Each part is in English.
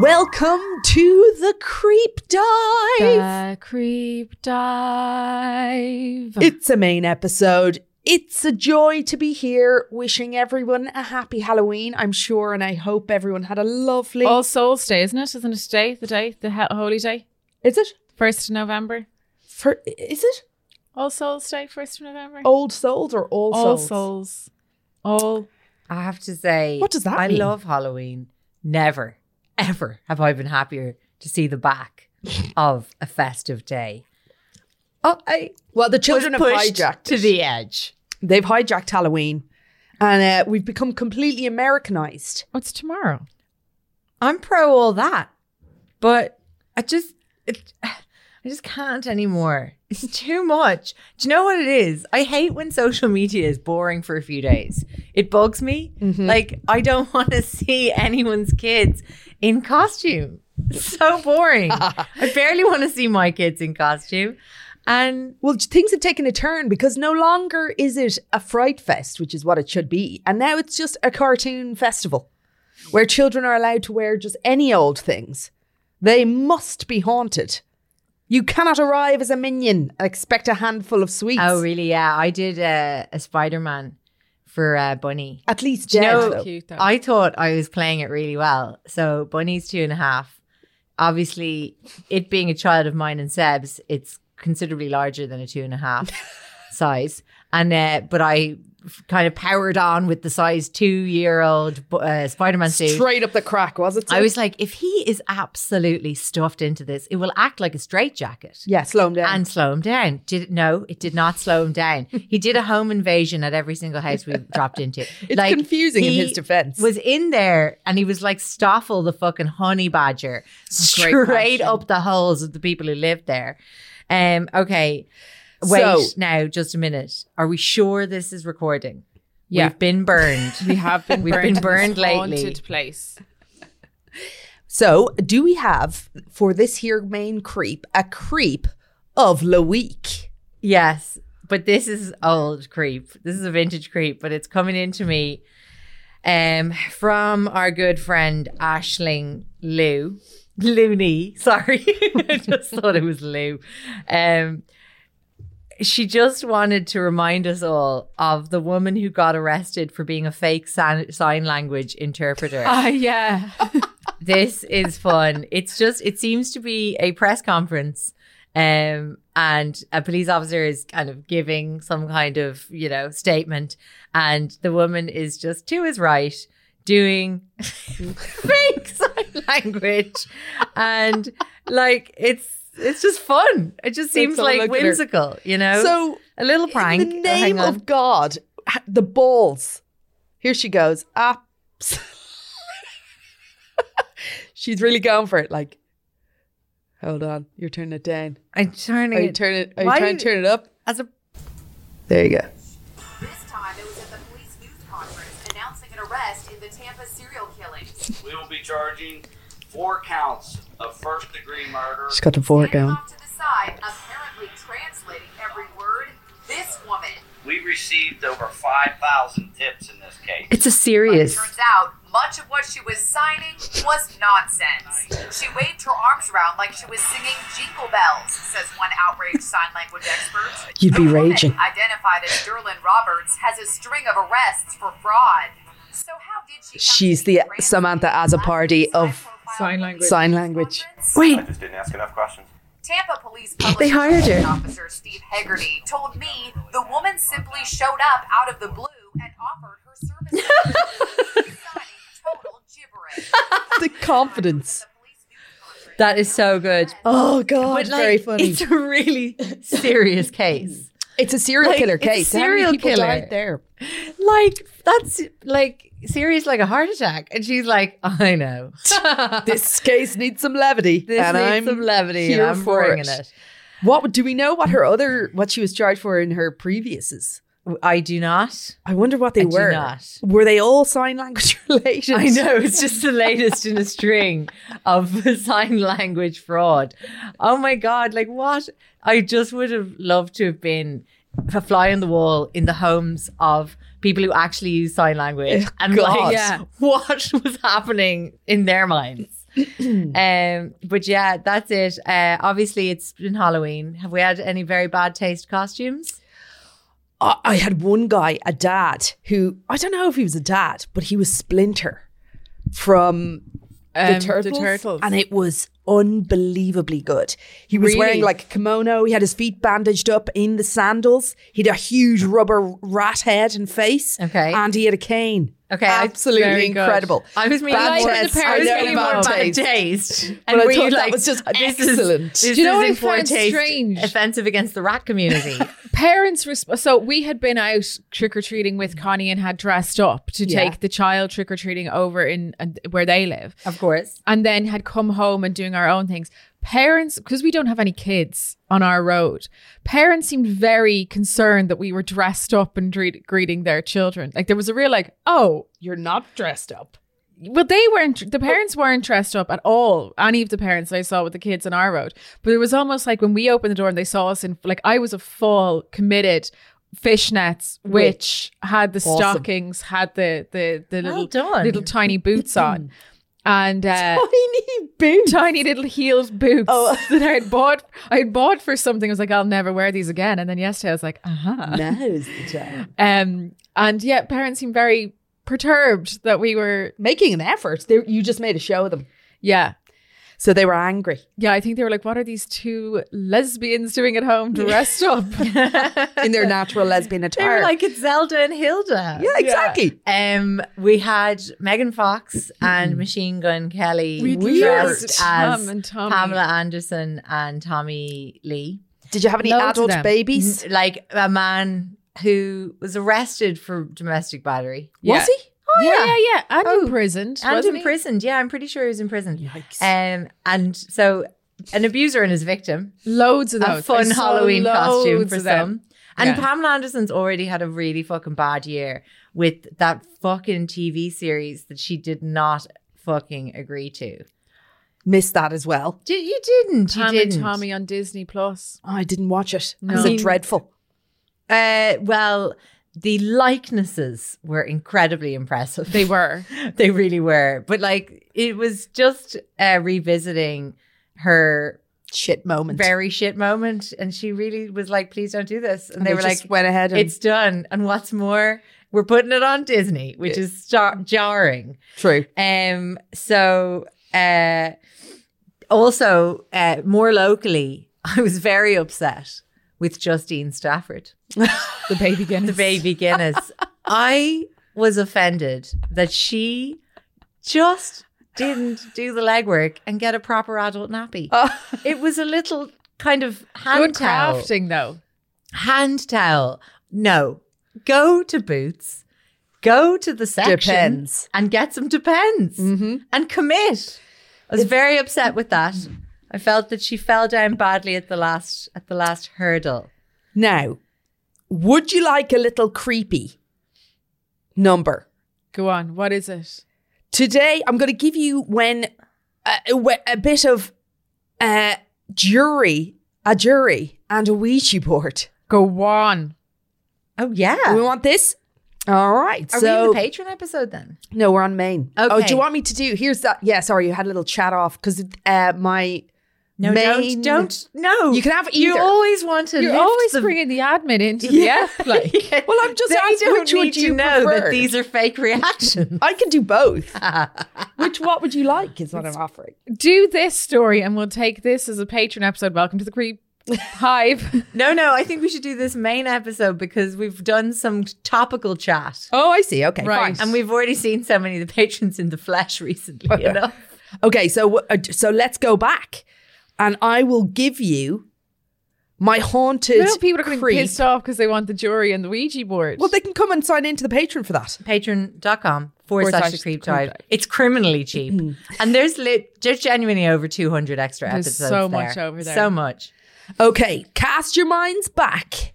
Welcome to The Creep Dive. The Creep Dive. It's a main episode. It's a joy to be here, wishing everyone a happy Halloween, I'm sure, and I hope everyone had a lovely... All Souls Day, isn't it? Isn't it today, the day, the holy day? Is it? 1st of November. Is it? All Souls Day, 1st of November. Old Souls or All Souls? All Souls. All. I have to say... What does that mean? I love Halloween. Never. Ever have I been happier to see the back of a festive day? Oh, well, the children have hijacked to the edge. They've hijacked Halloween, and we've become completely Americanized. What's tomorrow? I'm pro all that, but I just can't anymore. It's too much. Do you know what it is? I hate when social media is boring for a few days. It bugs me. Mm-hmm. Like, I don't want to see anyone's kids in costume. It's so boring. I barely want to see my kids in costume. And well, things have taken a turn because no longer is it a fright fest, which is what it should be. And now it's just a cartoon festival where children are allowed to wear just any old things. They must be haunted. You cannot arrive as a minion and expect a handful of sweets. Oh, really? Yeah. I did a Spider-Man for Bunny. At least Jen. You know, cute, I thought I was playing it really well. So Bunny's 2.5. Obviously, it being a child of mine and Seb's, it's considerably larger than a 2.5 size. And but I kind of powered on with the size 2-year-old Spider-Man suit. Straight up the crack, was it? So? I was like, if he is absolutely stuffed into this, it will act like a straitjacket. Yeah, slow him down. And slow him down. No, it did not slow him down. He did a home invasion at every single house we dropped into. It's like, confusing in his defense. He was in there and he was like Stoffel the fucking honey badger. Straight up the holes of the people who lived there. Okay. Wait, so, now, just a minute. Are we sure this is recording? Yeah. We've been burned. We've been burned lately. Haunted place. So, do we have, for this here main creep, a creep of the week? Yes, but this is old creep. This is a vintage creep, but it's coming into me from our good friend Ashling Lou Looney. Sorry, I just thought it was Lou. She just wanted to remind us all of the woman who got arrested for being a fake sign language interpreter. Oh, yeah. This is fun. It's just, it seems to be a press conference and a police officer is kind of giving some kind of, you know, statement. And the woman is just to his right doing fake sign language. And like, it's just fun. It just seems like whimsical, you know? So a little prank. In the name of God, the balls Here she goes. She's really going for it. Like, hold on, you're turning it down. I'm turning it. Are you trying to turn it up? There you go. This time it was at the police news conference announcing an arrest in the Tampa serial killings. We will be charging 4 counts of first-degree murder. She's got the fork down. Off to the side, apparently translating every word. This woman. We received over 5,000 tips in this case. It's a serious. But it turns out much of what she was signing was nonsense. She waved her arms around like she was singing Jingle Bells, says one outraged sign language expert. You'd be raging. Identified as Sterling Roberts has a string of arrests for fraud. So how did she? She's the Samantha Azapardi of sign language. Wait. I just didn't ask enough questions. Tampa Police Public Relations Officer Steve Hegerty told me the woman simply showed up out of the blue and offered her services. Total gibberish. The confidence. That is so good. Oh God, like, very funny. It's a really serious case. It's a serial killer case. Serial killer died there. Like that's like serious, like a heart attack. And she's like, I know this case needs some levity. I'm bringing it. What do we know? What she was charged for in her previouses? I do not. I wonder what they were. Do not. Were they all sign language related? I know. It's just the latest in a string of sign language fraud. Oh my God. Like what? I just would have loved to have been a fly on the wall in the homes of people who actually use sign language. Oh, and God. Like, yeah, what was happening in their minds? But yeah, that's it. Obviously, it's been Halloween. Have we had any very bad taste costumes? I had one guy, a dad, who I don't know if he was a dad, but he was Splinter from the Turtles, and it was unbelievably good. He was wearing like a kimono. He had his feet bandaged up in the sandals. He had a huge rubber rat head and face. Okay, and he had a cane. Okay, absolutely incredible. Good. I was meaning about bad taste, and I thought that was just excellent. Do you know what I found strange? Offensive against the rat community. Parents, so we had been out trick or treating with Connie and had dressed up to take the child trick or treating over in where they live, of course, and then had come home and doing our own things. Parents, because we don't have any kids on our road, parents seemed very concerned that we were dressed up and greeting their children. Like there was a real like, oh, you're not dressed up. Well, they weren't, the parents weren't dressed up at all. Any of the parents I saw with the kids on our road. But it was almost like when we opened the door and they saw us in, like I was a full committed fishnets, which had the stockings, had the little tiny boots on. And tiny little heeled boots that I had bought for something. I was like, I'll never wear these again. And then yesterday I was like, now's the time. And yeah, parents seemed very perturbed that we were making an effort. You just made a show of them. Yeah. So they were angry. Yeah, I think they were like, what are these two lesbians doing at home dressed up? In their natural lesbian attire. They were like, it's Zelda and Hilda. Yeah, exactly. Yeah. We had Megan Fox and Machine Gun Kelly. We dressed as Pamela Anderson and Tommy Lee. Did you have any adult babies? Like a man who was arrested for domestic battery. Yeah. Was he? Oh, yeah. And imprisoned. I'm pretty sure he was imprisoned. Yikes. And so an abuser and his victim. Loads of those. A fun Halloween costume for some. And Pamela Anderson's already had a really fucking bad year with that fucking TV series that she did not fucking agree to. Missed that as well. You didn't. Pam and Tommy on Disney Plus. Oh, I didn't watch it. No. Was it dreadful? Well... The likenesses were incredibly impressive. They were. They really were. But like, it was just revisiting her shit moment. Very shit moment. And she really was like, please don't do this. And they were like, went ahead and it's done. And what's more, we're putting it on Disney, which is jarring. True. So also more locally, I was very upset with Justine Stafford. The baby Guinness. I was offended that she just didn't do the legwork and get a proper adult nappy. It was a little kind of hand towel. Good crafting though. Hand towel. No. Go to Boots. Go to the section Depends. And get some Depends mm-hmm. and commit. I was very upset with that. I felt that she fell down badly at the last hurdle. Now, would you like a little creepy number? Go on. What is it? Today, I'm going to give you a bit of a jury and a Ouija board. Go on. Oh, yeah. We want this? All right. Are we in the Patreon episode then? No, we're on main. Okay. Oh, do you want me to do? Here's that. Yeah, sorry. You had a little chat off because my... No, main, don't. No. You can have either. You always want to. You're always bringing the admin into the app. Like, yeah. Well, I'm just asking which would you know prefer? That these are fake reactions. I can do both. What would you like is what I'm offering. Do this story and we'll take this as a Patreon episode. Welcome to the Creep Hive. No, I think we should do this main episode because we've done some topical chat. Oh, I see. Okay, right. Fine. And we've already seen so many of the patrons in the flesh recently. Okay, so let's go back. And I will give you my haunted people are going to be pissed off because they want the jury and the Ouija board. Well, they can come and sign into the Patreon for that. Patreon.com/ The Creep Dive. It's criminally cheap. Mm. And there's genuinely over 200 extra episodes there. There's so much over there. So much. Okay, cast your minds back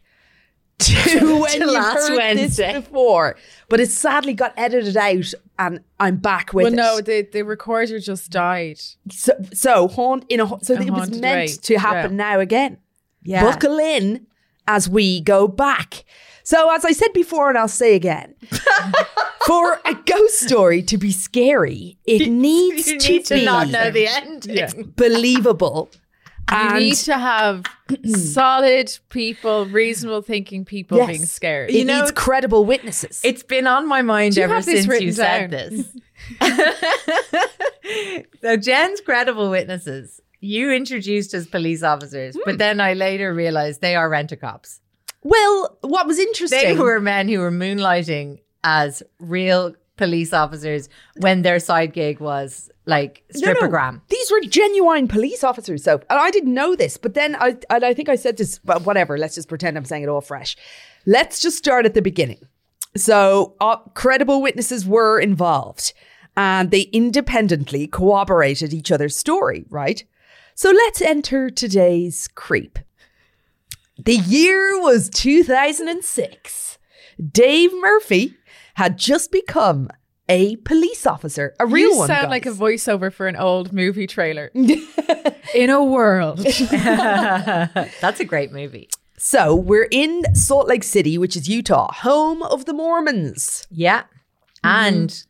to when you heard Wednesday. This before. But it sadly got edited out and I'm back with it. Well, no, the recorder just died. So it was meant to happen now again. Yeah. Buckle in as we go back. So as I said before, and I'll say again, for a ghost story to be scary, it needs to not know the end. Yeah. Believable. And you need to have solid people, reasonable thinking people being scared. It needs credible witnesses. It's been on my mind ever since you said this. So Jen's credible witnesses, you introduced as police officers, but then I later realized they are rent-a-cops. Well, what was interesting... They were men who were moonlighting as real police officers when their side gig was... like strippergram. No, these were genuine police officers. So, and I didn't know this, but then I think I said this, but whatever, let's just pretend I'm saying it all fresh. Let's just start at the beginning. So credible witnesses were involved and they independently corroborated each other's story, right? So let's enter today's creep. The year was 2006. Dave Murphy had just become a police officer, a real one. You sound like a voiceover for an old movie trailer. In a world. That's a great movie. So we're in Salt Lake City, which is Utah, home of the Mormons. Yeah. Mm-hmm. And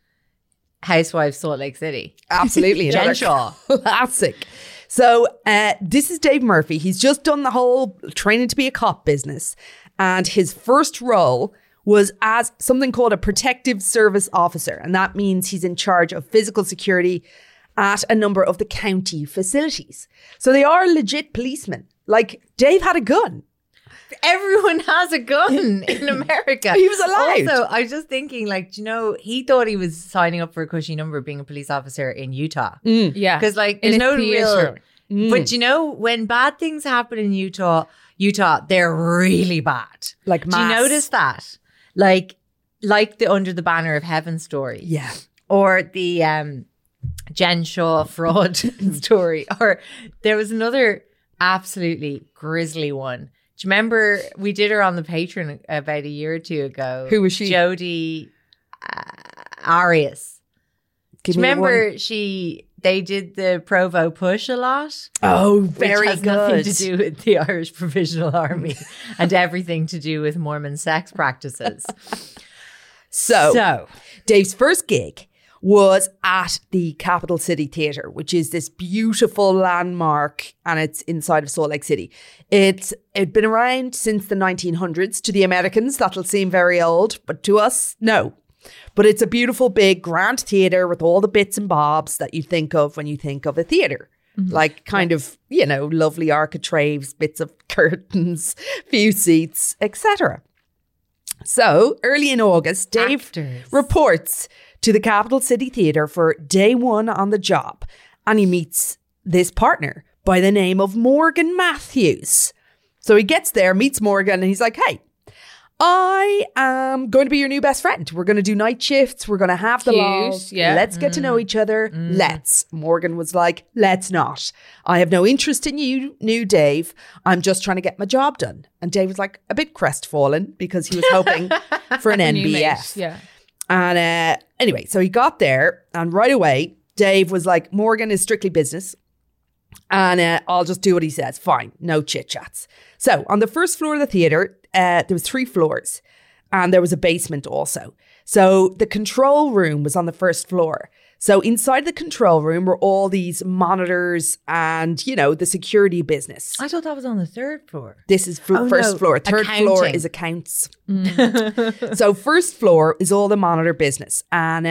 Housewives Salt Lake City. Absolutely. Jen Shaw. Classic. So this is Dave Murphy. He's just done the whole training to be a cop business. And his first role was as something called a protective service officer. And that means he's in charge of physical security at a number of the county facilities. So they are legit policemen. Like, Dave had a gun. Everyone has a gun in America. He was allowed. Also, I was just thinking, like, you know, he thought he was signing up for a cushy number being a police officer in Utah. Mm. Yeah. Because, like, there's no real... Mm. But, you know, when bad things happen in Utah, they're really bad. Like mass. Do you notice that? Like the Under the Banner of Heaven story. Yeah. Or the Jen Shaw fraud story. Or there was another absolutely grisly one. Do you remember we did her on the Patreon about a year or two ago? Who was she? Jodie Arias. Give Do you remember one. They did the Provo push a lot. Oh, very good. Which has nothing to do with the Irish Provisional Army and everything to do with Mormon sex practices. So Dave's first gig was at the Capital City Theatre, which is this beautiful landmark and it's inside of Salt Lake City. It'd been around since the 1900s. To the Americans, that'll seem very old, but to us, no. But it's a beautiful, big, grand theatre with all the bits and bobs that you think of when you think of a theatre. Mm-hmm. Like kind of, you know, lovely architraves, bits of curtains, few seats, etc. So early in August, Dave reports to the Capital City Theatre for day one on the job. And he meets this partner by the name of Morgan Matthews. So he gets there, meets Morgan, and he's like, hey, I am going to be your new best friend. We're going to do night shifts. We're going to have the love. Yeah. Let's get to know each other. Let's. Morgan was like, let's not. I have no interest in you, new Dave. I'm just trying to get my job done. And Dave was like a bit crestfallen because he was hoping for an NBF. Yeah. And anyway, so he got there and right away, Dave was like, Morgan is strictly business. And I'll just do what he says. Fine. No chit chats. So on the first floor of the theater, there was 3 floors and there was a basement also. So the control room was on the first floor. So inside the control room were all these monitors and, you know, the security business. I thought that was on the third floor. This is first floor. Third floor is accounts. So first floor is all the monitor business. And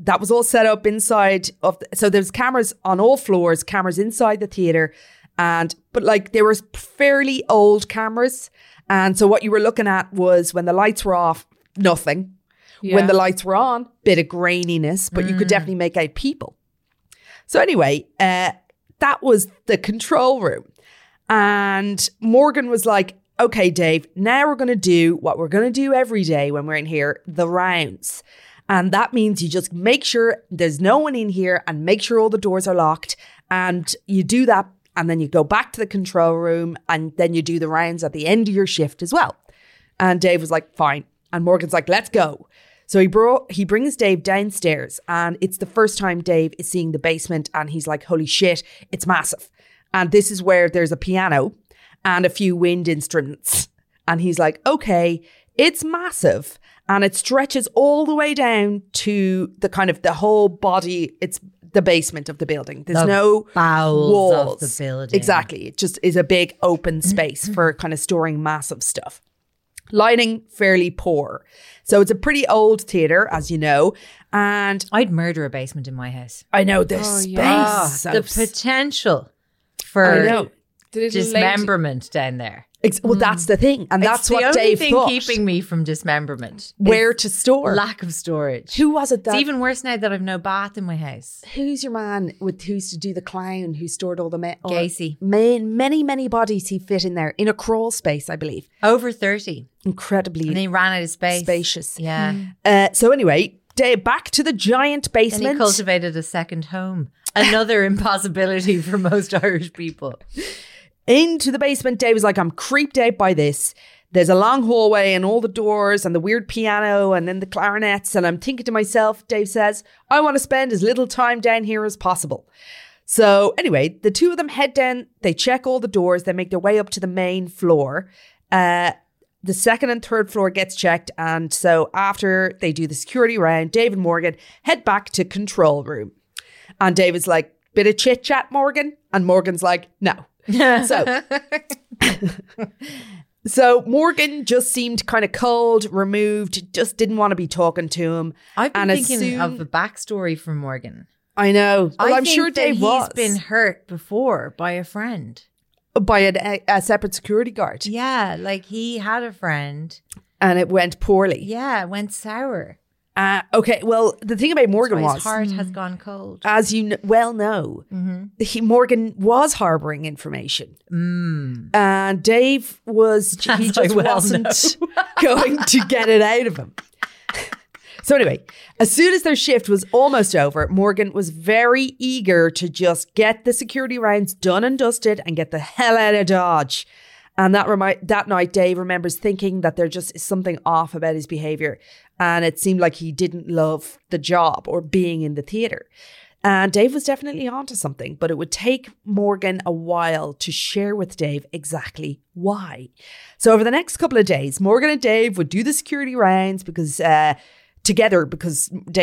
that was all set up inside of. So there's cameras on all floors, cameras inside the theater. But like they were fairly old cameras. And so what you were looking at was when the lights were off, nothing. Yeah. When the lights were on, bit of graininess, but you could definitely make out people. So anyway, that was the control room. And Morgan was like, okay, Dave, now we're going to do what we're going to do every day when we're in here, the rounds. And that means you just make sure there's no one in here and make sure all the doors are locked. And you do that. And then you go back to the control room and then you do the rounds at the end of your shift as well. And Dave was like, fine. And Morgan's like, let's go. So he brings Dave downstairs and it's the first time Dave is seeing the basement and he's like, holy shit, it's massive. And this is where there's a piano and a few wind instruments. And he's like, okay, it's massive. And it stretches all the way down to the kind of the whole body. It's the basement of the building. There's no walls. Of the building. Exactly. It just is a big open space for kind of storing massive stuff. Lighting, fairly poor. So it's a pretty old theatre, as you know. And I'd murder a basement in my house. I know. The space. Yeah. Oh, so the potential for dismemberment down there. Well, that's the thing. And that's what Dave thought. It's the only thing keeping me from dismemberment. Where to store. Lack of storage. Who was it that... It's even worse now that I've no bath in my house. Who's your man who used to do the clown who stored all the... Gacy. Many, many bodies he fit in there. In a crawl space, I believe. Over 30. Incredibly. And he ran out of space. Spacious. Yeah. So anyway, Dave, back to the giant basement. And he cultivated a second home. Another impossibility for most Irish people. Into the basement, Dave was like, I'm creeped out by this. There's a long hallway and all the doors and the weird piano and then the clarinets. And I'm thinking to myself, Dave says, I want to spend as little time down here as possible. So anyway, the two of them head down. They check all the doors. They make their way up to the main floor. The second and third floor gets checked. And so after they do the security round, Dave and Morgan head back to control room. And Dave is like, bit of chit chat, Morgan. And Morgan's like, no. So Morgan just seemed kind of cold, removed, just didn't want to be talking to him. I've been thinking of the backstory for Morgan. I know. Well, I'm sure Dave was. He's been hurt before by a friend. By a separate security guard. Yeah, like he had a friend. And it went poorly. Yeah, it went sour. Okay, well, the thing about Morgan was... his heart has gone cold. As you well know, Morgan was harbouring information. And Dave was... he just wasn't going to get it out of him. So anyway, as soon as their shift was almost over, Morgan was very eager to just get the security rounds done and dusted and get the hell out of Dodge. And that night, Dave remembers thinking that there just is something off about his behaviour. And it seemed like he didn't love the job or being in the theatre. And Dave was definitely onto something, but it would take Morgan a while to share with Dave exactly why. So over the next couple of days, Morgan and Dave would do the security rounds because Dave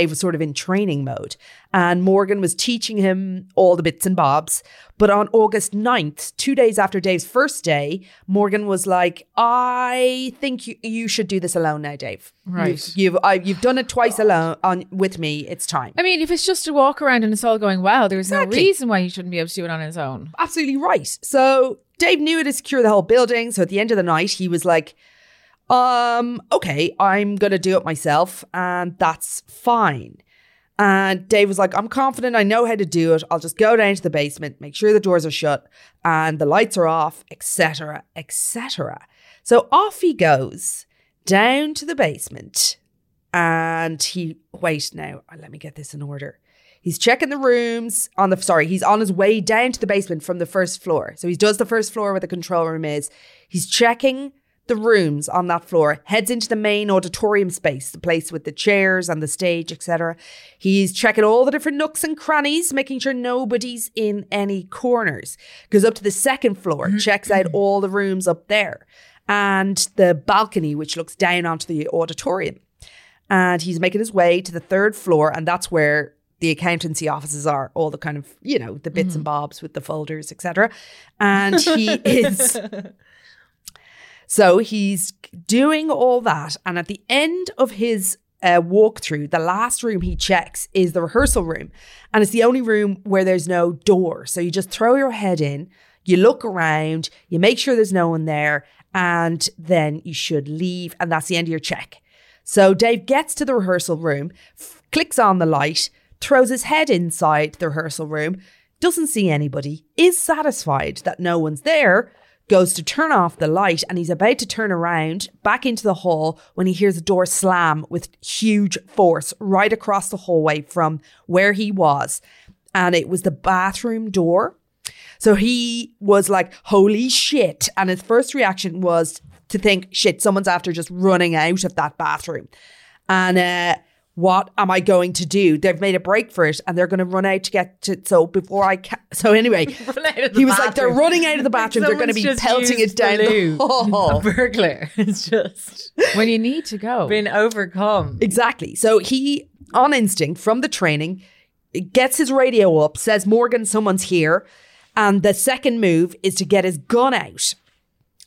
was sort of in training mode. And Morgan was teaching him all the bits and bobs. But on August 9th, 2 days after Dave's first day, Morgan was like, I think you should do this alone now, Dave. Right. You've done it twice alone with me. It's time. I mean, if it's just a walk around and it's all going well, there's no reason why he shouldn't be able to do it on his own. Absolutely right. So Dave knew how to secure the whole building. So at the end of the night, he was like, okay, I'm going to do it myself and that's fine. And Dave was like, I'm confident I know how to do it. I'll just go down to the basement, make sure the doors are shut and the lights are off, etc., etc. So off he goes. down to the basement and he, wait now, let me get this in order. He's checking the rooms on the, sorry, he's on his way down to the basement from the first floor. So he does the first floor where the control room is. He's checking the rooms on that floor, heads into the main auditorium space, the place with the chairs and the stage, etc. He's checking all the different nooks and crannies, making sure nobody's in any corners. Goes up to the second floor, checks out all the rooms up there and the balcony, which looks down onto the auditorium. And he's making his way to the third floor, and that's where the accountancy offices are, all the kind of, you know, the bits and bobs with the folders, etc. And he is, so he's doing all that. And at the end of his walkthrough, the last room he checks is the rehearsal room. And it's the only room where there's no door. So you just throw your head in, you look around, you make sure there's no one there, and then you should leave. And that's the end of your check. So Dave gets to the rehearsal room, clicks on the light, throws his head inside the rehearsal room, doesn't see anybody, is satisfied that no one's there, goes to turn off the light, and he's about to turn around back into the hall when he hears a door slam with huge force right across the hallway from where he was. And it was the bathroom door. So he was like, holy shit. And his first reaction was to think, shit, someone's after just running out of that bathroom. And, what am I going to do? They've made a break for it and they're going to run out to get to, so before I can, so anyway, he was bathroom. Like, they're running out of the bathroom. They're going to be pelting it down the hall. A burglar. It's just when you need to go. Been overcome. Exactly. So he, on instinct from the training, gets his radio up, says, Morgan, someone's here. And the second move is to get his gun out.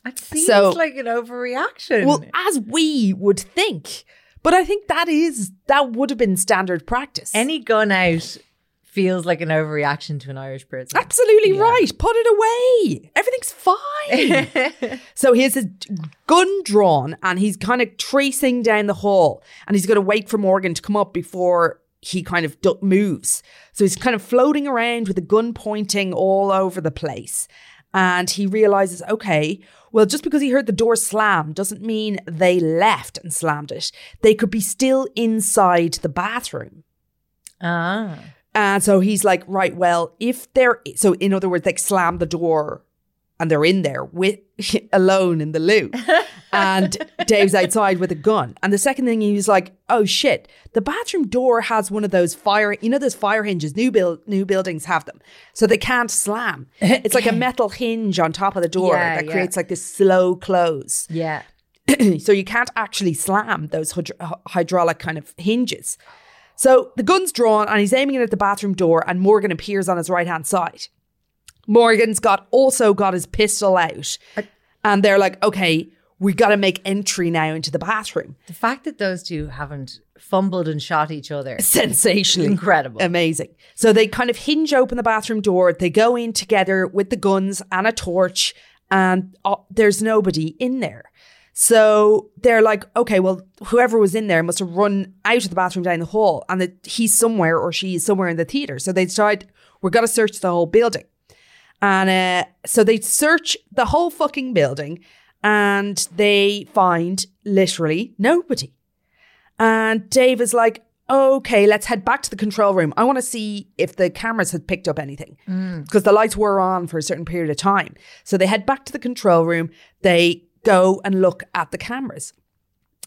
It seems like an overreaction. Well, as we would think. But I think that would have been standard practice. Any gun out feels like an overreaction to an Irish person. Absolutely right. Put it away. Everything's fine. So he has his gun drawn and he's kind of tracing down the hall and he's going to wait for Morgan to come up before he kind of moves. So he's kind of floating around with the gun pointing all over the place. And he realizes, okay, well, just because he heard the door slam doesn't mean they left and slammed it. They could be still inside the bathroom. Ah. And so he's like, right, well, if they're, so in other words, they slam the door and they're in there with alone in the loo. And Dave's outside with a gun. And the second thing he was like, oh shit, the bathroom door has one of those fire hinges. New buildings have them. So they can't slam. It's like a metal hinge on top of the door that creates like this slow close. Yeah. So you can't actually slam those hydraulic kind of hinges. So the gun's drawn and he's aiming it at the bathroom door and Morgan appears on his right hand side. Morgan's also got his pistol out. And they're like, okay, we got to make entry now into the bathroom. The fact that those two haven't fumbled and shot each other. Sensational. Incredible. Amazing. So they kind of hinge open the bathroom door. They go in together with the guns and a torch and there's nobody in there. So they're like, okay, well, whoever was in there must have run out of the bathroom down the hall and that he's somewhere or she is somewhere in the theatre. So they decide, we're going to search the whole building. And so they search the whole fucking building and they find literally nobody. And Dave is like, okay, let's head back to the control room. I want to see if the cameras had picked up anything because the lights were on for a certain period of time. So they head back to the control room. They go and look at the cameras.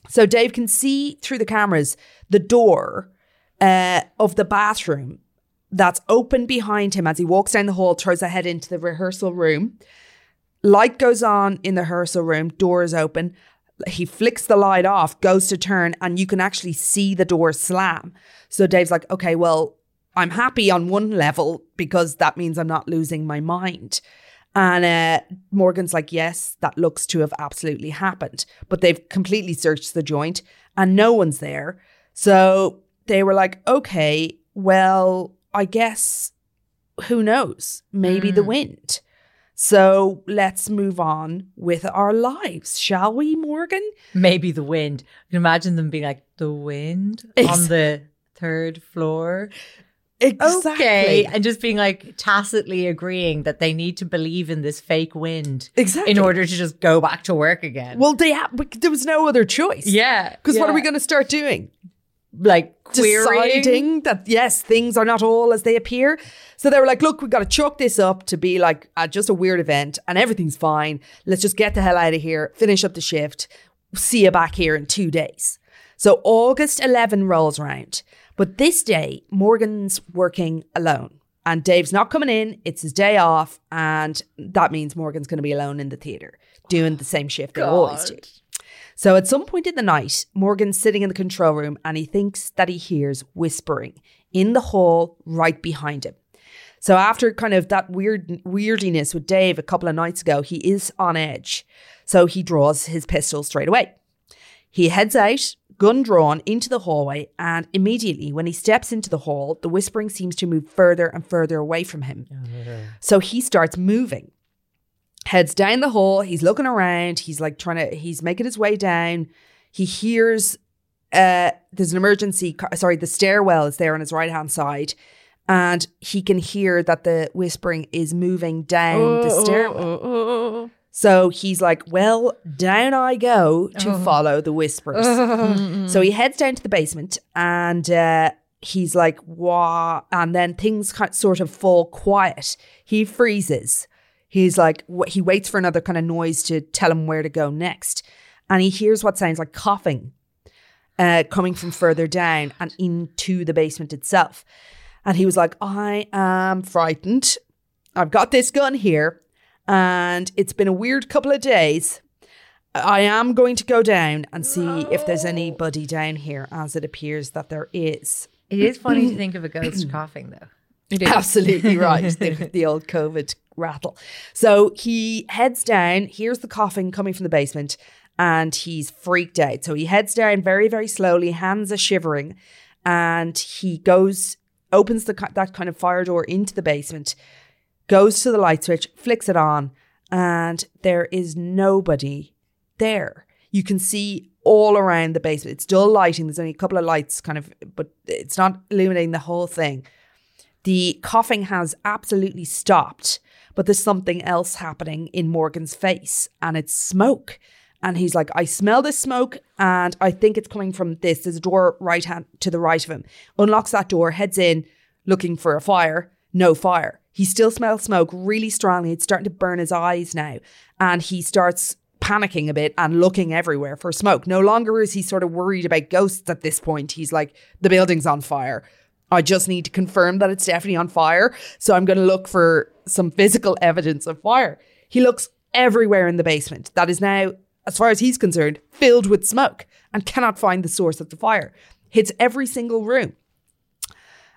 So Dave can see through the cameras the door of the bathroom that's open behind him as he walks down the hall, throws a head into the rehearsal room. Light goes on in the rehearsal room, door is open. He flicks the light off, goes to turn, and you can actually see the door slam. So Dave's like, okay, well, I'm happy on one level because that means I'm not losing my mind. And Morgan's like, yes, that looks to have absolutely happened. But they've completely searched the joint and no one's there. So they were like, okay, well, I guess, who knows, maybe the wind. So let's move on with our lives, shall we, Morgan? Maybe the wind. You can imagine them being like, the wind on the third floor. Exactly. Okay. And just being like tacitly agreeing that they need to believe in this fake wind in order to just go back to work again. Well, there was no other choice. Yeah. Because what are we going to start doing? Like querying? Deciding that, yes, things are not all as they appear. So they were like, look, we've got to chalk this up to be like just a weird event and everything's fine. Let's just get the hell out of here. Finish up the shift. See you back here in 2 days. So August 11 rolls around. But this day, Morgan's working alone and Dave's not coming in. It's his day off. And that means Morgan's going to be alone in the theatre doing the same shift they always do. So at some point in the night, Morgan's sitting in the control room and he thinks that he hears whispering in the hall right behind him. So after kind of that weirdiness with Dave a couple of nights ago, he is on edge. So he draws his pistol straight away. He heads out, gun drawn, into the hallway, and immediately when he steps into the hall, the whispering seems to move further and further away from him. So he starts moving, heads down the hall. He's looking around. He's like he's making his way down. He hears there's an emergency. The stairwell is there on his right hand side, and he can hear that the whispering is moving down the stairwell. So he's like, well, down I go to follow the whispers. So he heads down to the basement and he's like, wow. And then things sort of fall quiet. He freezes. He's like, he waits for another kind of noise to tell him where to go next. And he hears what sounds like coughing coming from further down and into the basement itself. And he was like, I am frightened. I've got this gun here. And it's been a weird couple of days. I am going to go down and see if there's anybody down here, as it appears that there is. It is funny to think of a ghost coughing, though. It is. Absolutely right. The old COVID rattle. So he heads down, hears the coughing coming from the basement, and he's freaked out. So he heads down very, very slowly, hands are shivering, and he opens that kind of fire door into the basement, goes to the light switch, flicks it on, and there is nobody there. You can see all around the basement. It's dull lighting. There's only a couple of lights but it's not illuminating the whole thing. The coughing has absolutely stopped, but there's something else happening in Morgan's face, and it's smoke. And he's like, I smell this smoke and I think it's coming from this. There's a door right hand to the right of him. Unlocks that door, heads in, looking for a fire. No fire. He still smells smoke really strongly. It's starting to burn his eyes now. And he starts panicking a bit and looking everywhere for smoke. No longer is he sort of worried about ghosts at this point. He's like, the building's on fire. I just need to confirm that it's definitely on fire. So I'm going to look for some physical evidence of fire. He looks everywhere in the basement. That is now, as far as he's concerned, filled with smoke and cannot find the source of the fire. Hits every single room.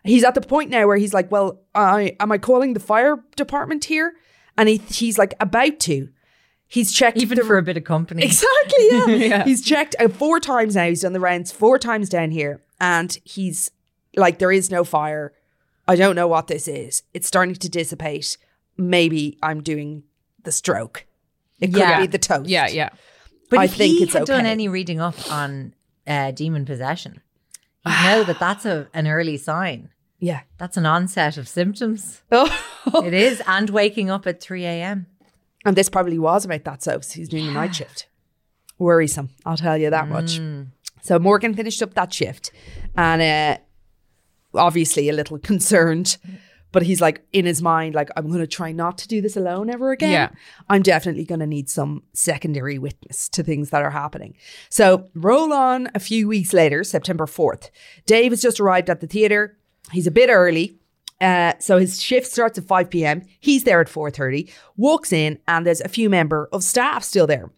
He's at the point now where he's like, well, am I calling the fire department here? And he's like about to. He's checked. Even for a bit of company. Exactly, yeah. Yeah. He's checked 4 times now. He's done the rounds 4 times down here. And he's like, there is no fire. I don't know what this is. It's starting to dissipate. Maybe I'm doing the stroke. It could be the toast. Yeah, yeah. But I think it's okay. If he had done any reading up on demon possession, you know that's an early sign. Yeah. That's an onset of symptoms. It is. And waking up at 3 a.m. And this probably was about that. So he's doing the night shift. Worrisome. I'll tell you that much. So Morgan finished up that shift and obviously a little concerned. But he's like in his mind, like, I'm going to try not to do this alone ever again. Yeah. I'm definitely going to need some secondary witness to things that are happening. So roll on a few weeks later, September 4th. Dave has just arrived at the theatre. He's a bit early. So his shift starts at 5 p.m. He's there at 4:30, walks in, and there's a few member of staff still there.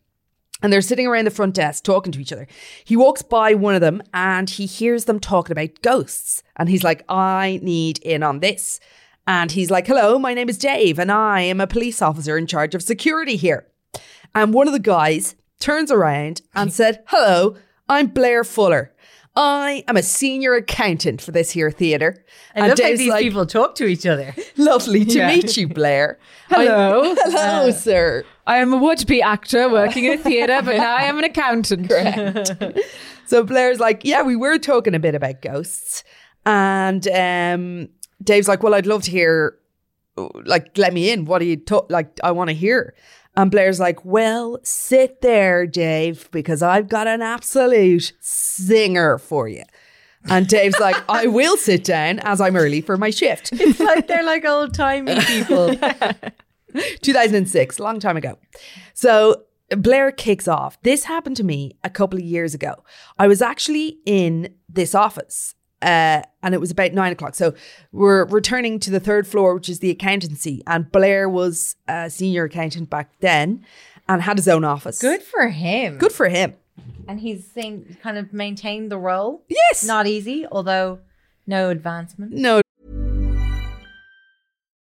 And they're sitting around the front desk talking to each other. He walks by one of them and he hears them talking about ghosts. And he's like, I need in on this. And he's like, hello, my name is Dave and I am a police officer in charge of security here. And one of the guys turns around and said, hello, I'm Blair Fuller. I am a senior accountant for this here theatre. And love how these people talk to each other. Lovely to meet you, Blair. Hello. Hello, sir. I am a would-be actor working in a theatre, but now I am an accountant. Correct. So Blair's like, yeah, we were talking a bit about ghosts. And Dave's like, well, I'd love to hear, like, let me in. What do you, like, I want to hear. And Blair's like, well, sit there, Dave, because I've got an absolute singer for you. And Dave's like, I will sit down as I'm early for my shift. It's like they're like old timey people. 2006, long time ago. So Blair kicks off. This happened to me a couple of years ago. I was actually in this office and it was about 9 o'clock. So we're returning to the third floor, which is the accountancy. And Blair was a senior accountant back then and had his own office. Good for him. Good for him. And he's saying, kind of maintained the role. Yes. Not easy, although no advancement. No.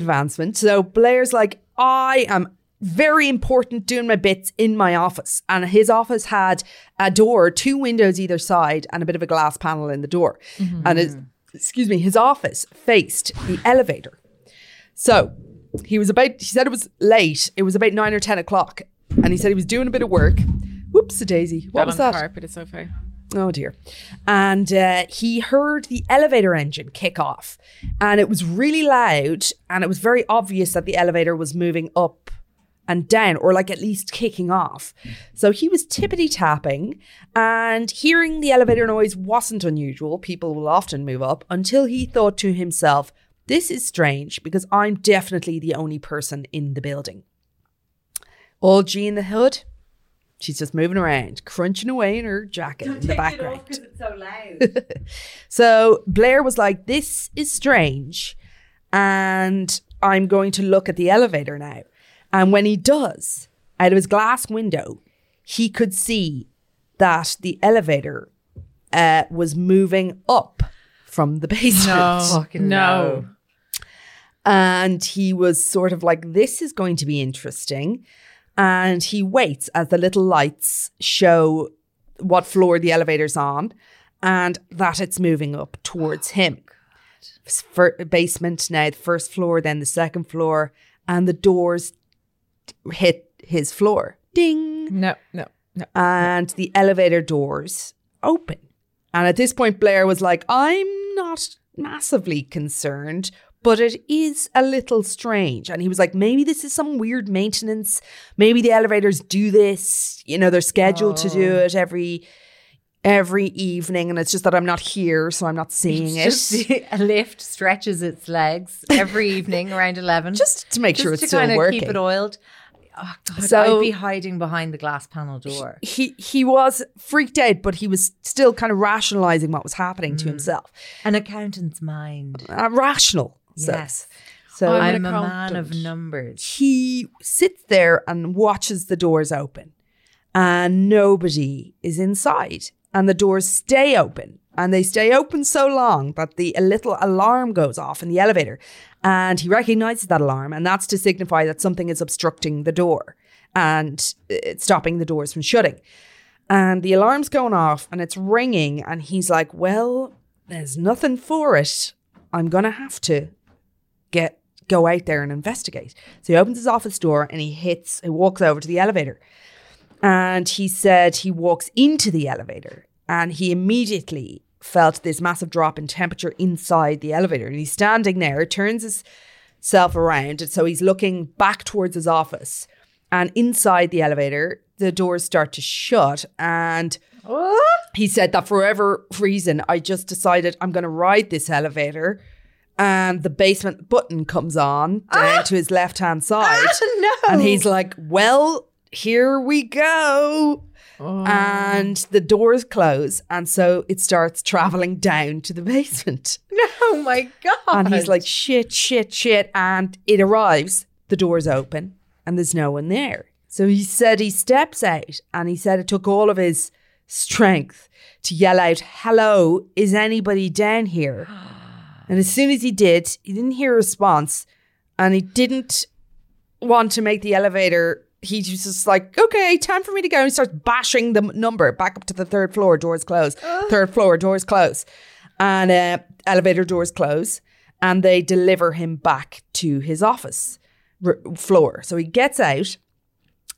Advancement. So Blair's like, I am very important doing my bits in my office. And his office had a door, two windows either side, and a bit of a glass panel in the door. Mm-hmm. And his office faced the elevator. So he said it was late. It was about 9 or 10 o'clock. And he said he was doing a bit of work. Whoops-a-daisy. What was that? The carpet, it's okay. Oh dear. And he heard the elevator engine kick off, and it was really loud, and it was very obvious that the elevator was moving up and down, or like at least kicking off. So he was tippity tapping, and hearing the elevator noise wasn't unusual. People will often move up, until he thought to himself, this is strange because I'm definitely the only person in the building. All G in the hood. She's just moving around, crunching away in her jacket. Don't in the background. It off, it's so loud. So Blair was like, this is strange. And I'm going to look at the elevator now. And when he does, out of his glass window, he could see that the elevator was moving up from the basement. No. And he was sort of like, this is going to be interesting. And he waits as the little lights show what floor the elevator's on and that it's moving up towards him. Basement now, the first floor, then the second floor, and the doors hit his floor. Ding. No. And the elevator doors open. And at this point, Blair was like, I'm not massively concerned, but it is a little strange. And he was like, maybe this is some weird maintenance. Maybe the elevators do this. You know, they're scheduled to do it every evening. And it's just that I'm not here, so I'm not seeing it. A lift stretches its legs every evening around 11. Just to make sure it's still working. Just to kind of keep it oiled. Oh God, so I'd be hiding behind the glass panel door. He was freaked out, but he was still kind of rationalising what was happening to himself. An accountant's mind. Rational. Yes. So I'm a man of numbers. He sits there and watches the doors open, and nobody is inside, and the doors stay open, and they stay open so long that a little alarm goes off in the elevator, and he recognises that alarm, and that's to signify that something is obstructing the door and stopping the doors from shutting. and the alarm's going off and it's ringing and he's like, well, there's nothing for it. I'm going to have to go out there and investigate. So he opens his office door and he walks over to the elevator. And he said he walks into the elevator and he immediately felt this massive drop in temperature inside the elevator. And he's standing there, turns himself around. And so he's looking back towards his office, and inside the elevator, the doors start to shut. And he said that for whatever reason, I just decided I'm going to ride this elevator. And the basement button comes on down to his left-hand side. No. And he's like, well, here we go. Oh. And the doors close. And so it starts traveling down to the basement. Oh, my God. And he's like, shit. And it arrives. The doors open and there's no one there. So he said he steps out, and he said it took all of his strength to yell out, hello, is anybody down here? And as soon as he did, he didn't hear a response, and he didn't want to make the elevator. He was just like, okay, time for me to go. And he starts bashing the number back up to the third floor, doors close. Third floor, doors close. And elevator doors close, and they deliver him back to his office floor. So he gets out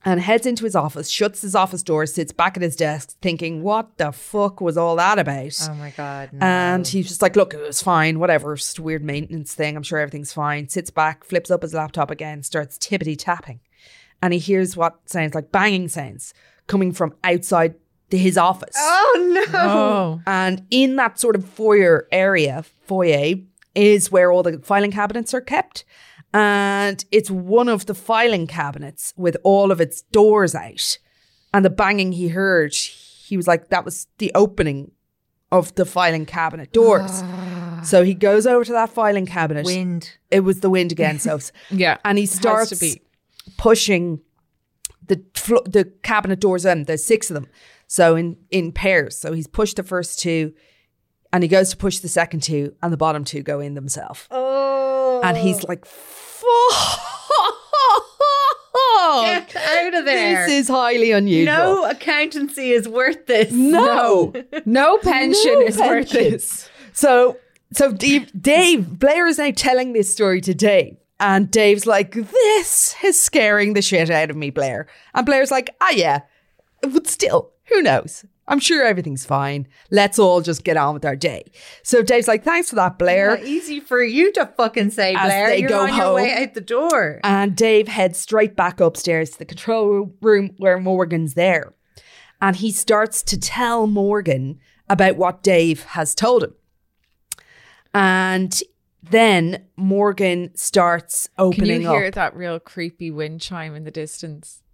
and heads into his office, shuts his office door, sits back at his desk thinking, what the fuck was all that about? Oh my God. No. And he's just like, look, it was fine, whatever. It's just a weird maintenance thing. I'm sure everything's fine. Sits back, flips up his laptop again, starts tippity tapping. And he hears what sounds like banging sounds coming from outside his office. Oh no. Oh. And in that sort of foyer is where all the filing cabinets are kept. And it's one of the filing cabinets with all of its doors out. And the banging he heard, he was like, that was the opening of the filing cabinet doors. So he goes over to that filing cabinet. Wind. It was the wind again. So yeah. And he starts pushing the cabinet doors in. There's 6 of them. So in pairs. So he's pushed the first 2 and he goes to push the second 2, and the bottom 2 go in themselves. Oh. And he's like, get out of there. This is highly unusual. No accountancy is worth this. No. No pension is worth this. So Blair is now telling this story to Dave. And Dave's like, this is scaring the shit out of me, Blair. And Blair's like, yeah. But still, who knows? I'm sure everything's fine. Let's all just get on with our day. So Dave's like, thanks for that, Blair. Not easy for you to fucking say, Blair. As they go home. You're on your way out the door. And Dave heads straight back upstairs to the control room where Morgan's there. And he starts to tell Morgan about what Dave has told him. And then Morgan starts opening up. Can you hear that real creepy wind chime in the distance?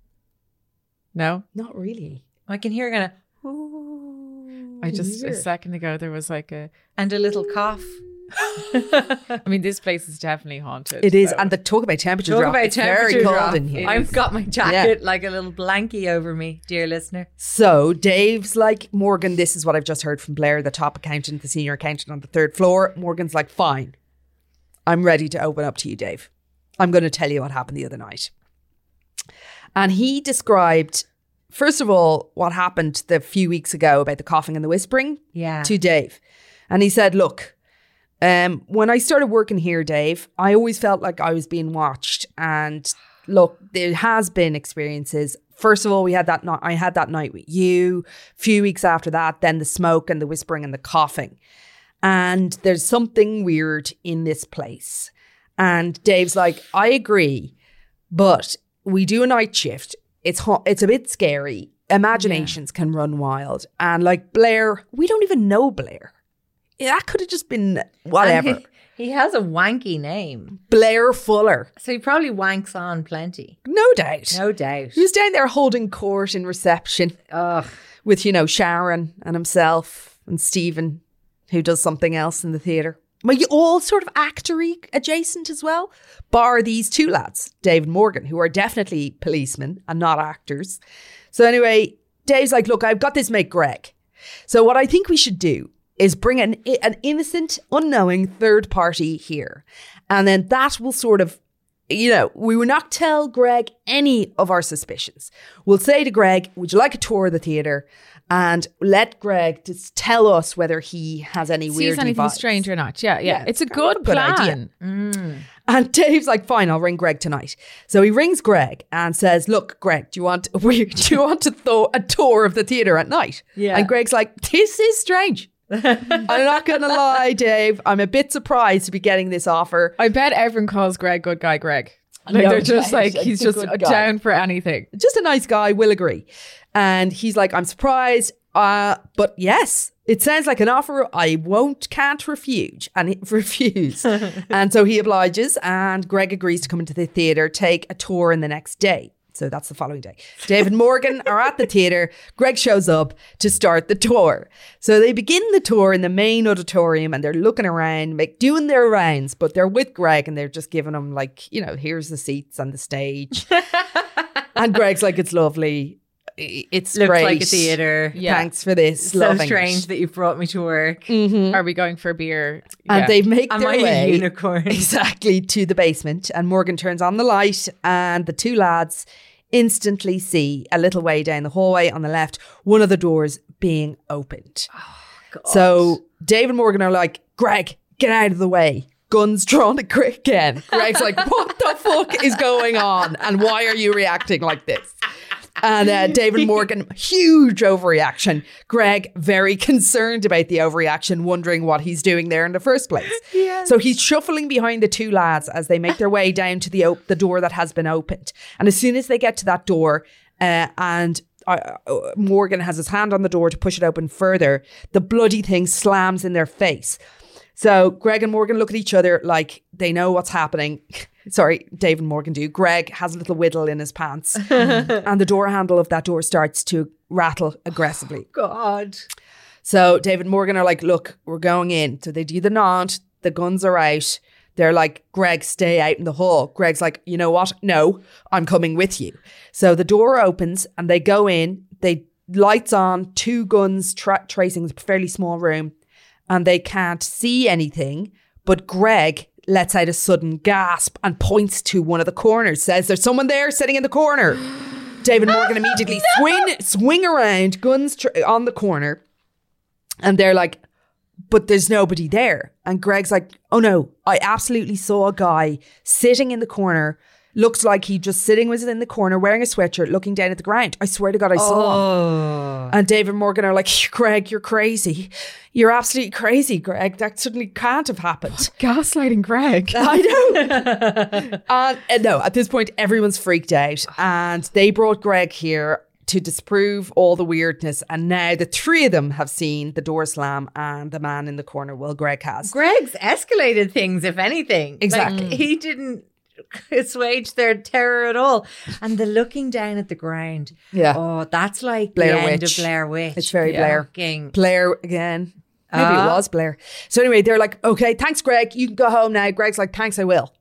No? Not really. I can hear it going to... I just a second ago there was like a little cough. I mean, this place is definitely haunted. It is, so. And the talk about temperature drop. It's very cold in here. I've got my jacket like a little blankie over me, dear listener. So Dave's like, Morgan, this is what I've just heard from Blair, the top accountant, the senior accountant on the third floor. Morgan's like, fine, I'm ready to open up to you, Dave. I'm going to tell you what happened the other night. And he described, first of all, what happened the few weeks ago about the coughing and the whispering to Dave. And he said, look, when I started working here, Dave, I always felt like I was being watched. And look, there has been experiences. First of all, I had that night with you. A few weeks after that, then the smoke and the whispering and the coughing. And there's something weird in this place. And Dave's like, I agree, but we do a night shift. It's hot. It's a bit scary. Imaginations can run wild. And like Blair, we don't even know Blair. That could have just been whatever. He has a wanky name. Blair Fuller. So he probably wanks on plenty. No doubt. He was down there holding court in reception with, Sharon and himself and Stephen, who does something else in the theatre. All sort of actory adjacent as well, bar these 2 lads, Dave and Morgan, who are definitely policemen and not actors. So anyway, Dave's like, look, I've got this mate, Greg. So what I think we should do is bring an innocent, unknowing third party here. And then that will sort of you know, we will not tell Greg any of our suspicions. We'll say to Greg, would you like a tour of the theatre? And let Greg just tell us whether he has any weird sees anything vibes. Strange or not. Yeah. It's a good plan. Mm. And Dave's like, fine, I'll ring Greg tonight. So he rings Greg and says, look, Greg, do you want a tour of the theatre at night? Yeah. And Greg's like, this is strange. I'm not going to lie, Dave. I'm a bit surprised to be getting this offer. I bet everyone calls Greg good guy Greg. Like no, they're just like, he's just down for anything. Just a nice guy, will agree. And he's like, I'm surprised, but yes, it sounds like an offer I can't refuse. And so he obliges, and Greg agrees to come into the theatre, take a tour in the next day. So that's the following day. Dave and Morgan are at the theatre. Greg shows up to start the tour. So they begin the tour in the main auditorium and they're looking around, doing their rounds, but they're with Greg and they're just giving him here's the seats on the stage. And Greg's like, it's lovely. It's looks great. Like a theatre. Yeah. Thanks for this. So loving strange it. That you brought me to work. Mm-hmm. Are we going for a beer? And yeah. They make their way a unicorn? Exactly to the basement. And Morgan turns on the light and the two lads instantly see a little way down the hallway on the left, one of the doors being opened. Oh, God. So Dave and Morgan are like, Greg, get out of the way. Guns drawn at Greg again. Greg's like, what the fuck is going on? And why are you reacting like this? And David Morgan, huge overreaction. Greg, very concerned about the overreaction, wondering what he's doing there in the first place. Yes. So he's shuffling behind the two lads as they make their way down to the door that has been opened. And as soon as they get to that door and Morgan has his hand on the door to push it open further, the bloody thing slams in their face. So Greg and Morgan look at each other like they know what's happening. Sorry, Dave and Morgan do. Greg has a little whittle in his pants and the door handle of that door starts to rattle aggressively. Oh, God. So Dave and Morgan are like, look, we're going in. So they do the nod. The guns are out. They're like, Greg, stay out in the hall. Greg's like, you know what? No, I'm coming with you. So the door opens and they go in. They lights on, two guns tracing a fairly small room and they can't see anything. But Greg lets out a sudden gasp and points to one of the corners, says there's someone there sitting in the corner. David Morgan immediately swing around, guns on the corner. And they're like, but there's nobody there. And Greg's like, oh no, I absolutely saw a guy sitting in the corner. Looks like he just was in the corner wearing a sweatshirt, looking down at the ground. I swear to God, I saw him. And Dave and Morgan are like, Greg, you're crazy. You're absolutely crazy, Greg. That suddenly can't have happened. What? Gaslighting Greg. I know. No, at this point, everyone's freaked out. And they brought Greg here to disprove all the weirdness. And now the three of them have seen the door slam and the man in the corner. Well, Greg has. Greg's escalated things, if anything. Exactly. He didn't assuage their terror at all. And the looking down at the ground. Yeah. Oh, that's like Blair the end Witch. Of Blair Witch. It's very Blair. Blair again. Maybe it was Blair. So anyway, they're like, okay, thanks, Greg. You can go home now. Greg's like, thanks, I will.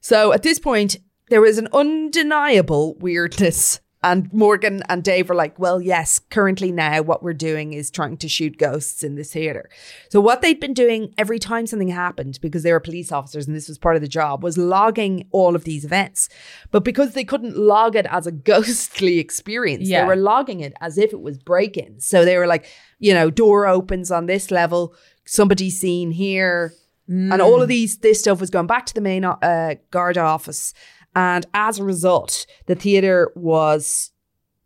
So at this point, there was an undeniable weirdness. And Morgan and Dave are like, well, yes, currently now what we're doing is trying to shoot ghosts in this theatre. So what they'd been doing every time something happened, because they were police officers and this was part of the job, was logging all of these events. But because they couldn't log it as a ghostly experience, they were logging it as if it was break-in. So they were like, you know, door opens on this level, somebody's seen here. Mm. And all of this stuff was going back to the main guard office. And as a result, the theatre was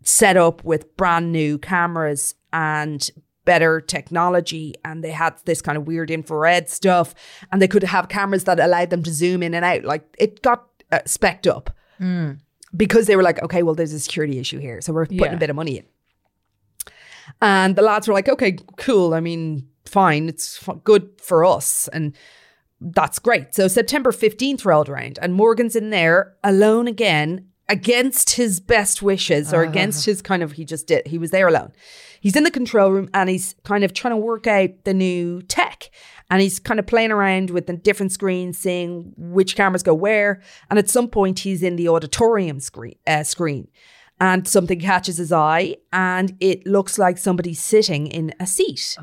set up with brand new cameras and better technology. And they had this kind of weird infrared stuff. And they could have cameras that allowed them to zoom in and out. Like it got spec'd up because they were like, okay, well, there's a security issue here. So we're putting a bit of money in. And the lads were like, okay, cool. I mean, fine. It's good for us. And that's great. So September 15th rolled around and Morgan's in there alone again, against his best wishes or against his kind of, he was there alone. He's in the control room and he's kind of trying to work out the new tech and he's kind of playing around with the different screens, seeing which cameras go where. And at some point he's in the auditorium screen and something catches his eye and it looks like somebody's sitting in a seat.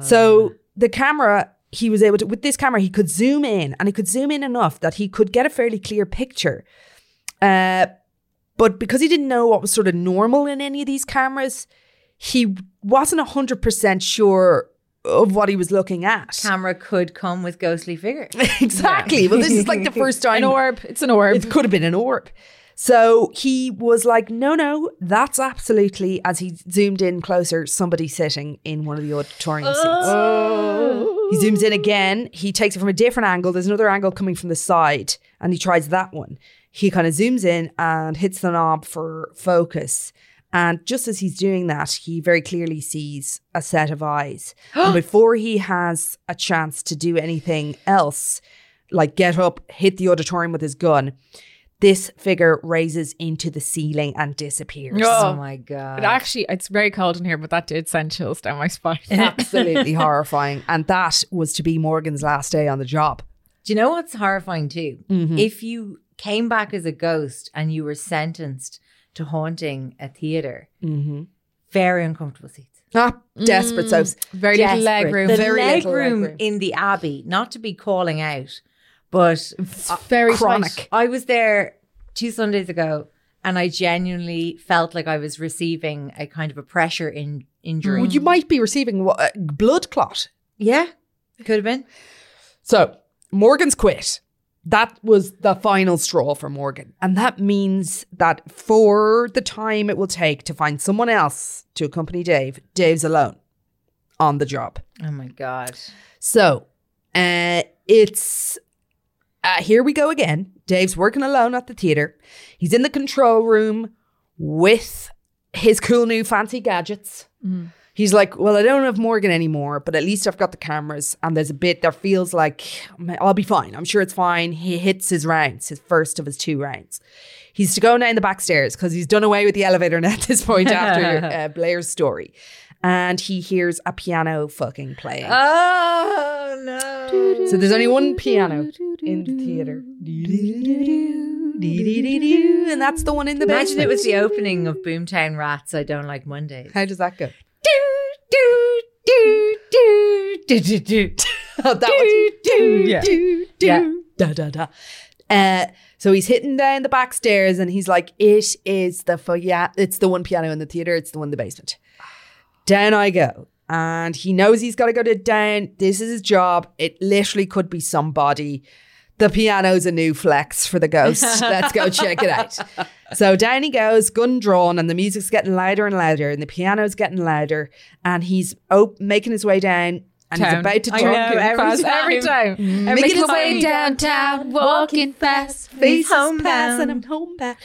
So the camera he was able to, with this camera, he could zoom in, and he could zoom in enough that he could get a fairly clear picture. But because he didn't know what was sort of normal in any of these cameras, he wasn't 100% sure of what he was looking at. Camera could come with ghostly figures. Exactly. Yeah. Well, this is like the first time. An orb. It's an orb. It could have been an orb. So he was like, no, that's absolutely, as he zoomed in closer, somebody sitting in one of the auditorium seats. Oh. He zooms in again. He takes it from a different angle. There's another angle coming from the side, and he tries that one. He kind of zooms in and hits the knob for focus. And just as he's doing that, he very clearly sees a set of eyes. And before he has a chance to do anything else, like get up, hit the auditorium with his gun, this figure raises into the ceiling and disappears. Oh my God. It actually, it's very cold in here, but that did send chills down my spine. Absolutely horrifying. And that was to be Morgan's last day on the job. Do you know what's horrifying too? Mm-hmm. If you came back as a ghost and you were sentenced to haunting a theatre, mm-hmm. very uncomfortable seats. Desperate soaps. Very desperate. Little leg room. The very leg room in the Abbey, not to be calling out, but very chronic. Tight. I was there 2 Sundays ago, and I genuinely felt like I was receiving a kind of a pressure injury. Well, you might be receiving a blood clot. Yeah, could have been. So Morgan's quit. That was the final straw for Morgan. And that means that for the time it will take to find someone else to accompany Dave, Dave's alone on the job. Oh my God. So it's... here we go again. Dave's working alone at the theatre. He's in the control room with his cool new fancy gadgets. Mm. He's like, well, I don't have Morgan anymore, but at least I've got the cameras. And there's a bit that feels like I'll be fine. I'm sure it's fine. He hits his rounds, his first of his 2 rounds. He's to go down the back stairs because he's done away with the elevator now at this point after Blair's story. And he hears a piano fucking playing. Oh, no. So there's only one piano in the theatre. And that's the one in the basement. Imagine it was the opening of Boomtown Rats, I Don't Like Mondays. How does that go? So he's hitting down the back stairs and he's like, it is the it's the one piano in the theatre, it's the one in the basement. Down I go. And he knows he's got to go to down. This is his job. It literally could be somebody. The piano's a new flex for the ghost. Let's go check it out. So down he goes, gun drawn, and the music's getting louder and louder, and the piano's getting louder, and he's making his way down, and he's about to talk every time. Making his way downtown, walking fast, faces past, and I'm homebound.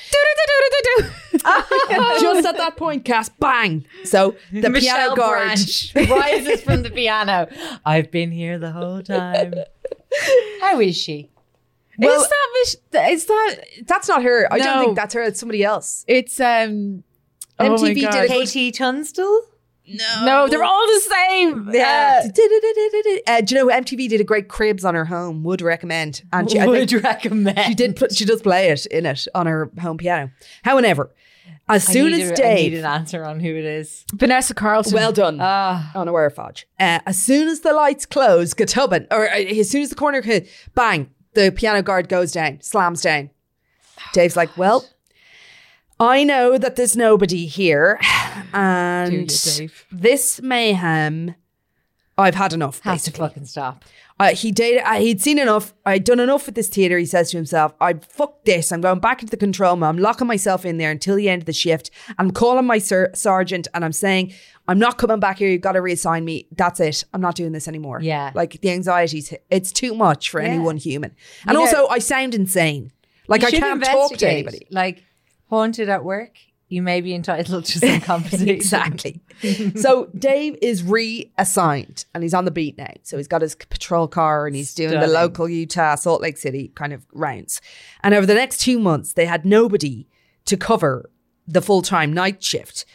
Just at that point, Cass, bang! So the Michelle piano guard rises from the piano. I've been here the whole time. How is she? Well, that's not her. I don't think that's her. It's somebody else. It's MTV did it. Katie Tunstall? No, they're all the same. Yeah. Do you know MTV did a great Cribs on her home? Would recommend. And she, she does play it in it on her home piano. However, as soon as Dave, I need an answer on who it is. Vanessa Carlton. Well done. Unaware fudge. As soon as the lights close, Gatubin, or as soon as the corner, bang. The piano guard goes down, slams down. Dave's like, well, I know that there's nobody here. And this mayhem, I've had enough. Has basically. To fucking stop. He'd seen enough. I'd done enough with this theatre, he says to himself. I fuck this. I'm going back into the control room. I'm locking myself in there until the end of the shift. I'm calling my sergeant and I'm saying, I'm not coming back here. You've got to reassign me. That's it. I'm not doing this anymore. Yeah. Like the anxiety's, it's too much for any one human. And also, I sound insane. Like I can't talk to anybody. Like haunted at work, you may be entitled to some compensation. Exactly. So Dave is reassigned and he's on the beat now. So he's got his patrol car and he's doing the local Utah, Salt Lake City kind of rounds. And over the next 2 months, they had nobody to cover the full-time night shift.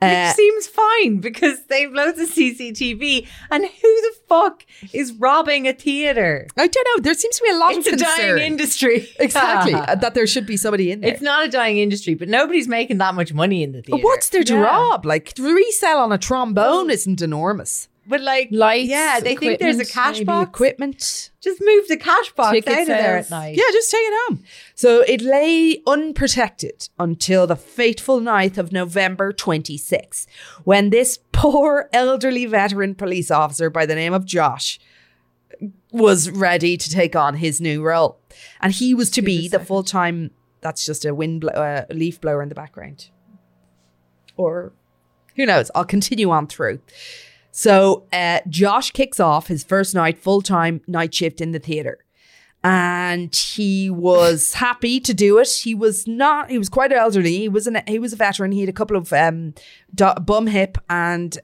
Which seems fine because they've loads of CCTV and who the fuck is robbing a theatre? I don't know. There seems to be a lot of concern. It's a dying industry. Exactly. That there should be somebody in there. It's not a dying industry, but nobody's making that much money in the theatre. What's there to rob? Like resell on a trombone isn't enormous. But like, lights, yeah, they think there's a cash box. Equipment. Just move the cash box out of there at night. Yeah, just take it home. So it lay unprotected until the fateful night of November 26th, when this poor elderly veteran police officer by the name of Josh was ready to take on his new role. And he was to be the full-time, that's just a leaf blower in the background. Or who knows, I'll continue on through. So Josh kicks off his first night, full-time night shift in the theatre. And he was happy to do it. He was quite elderly. He was a veteran. He had a couple of bum hip and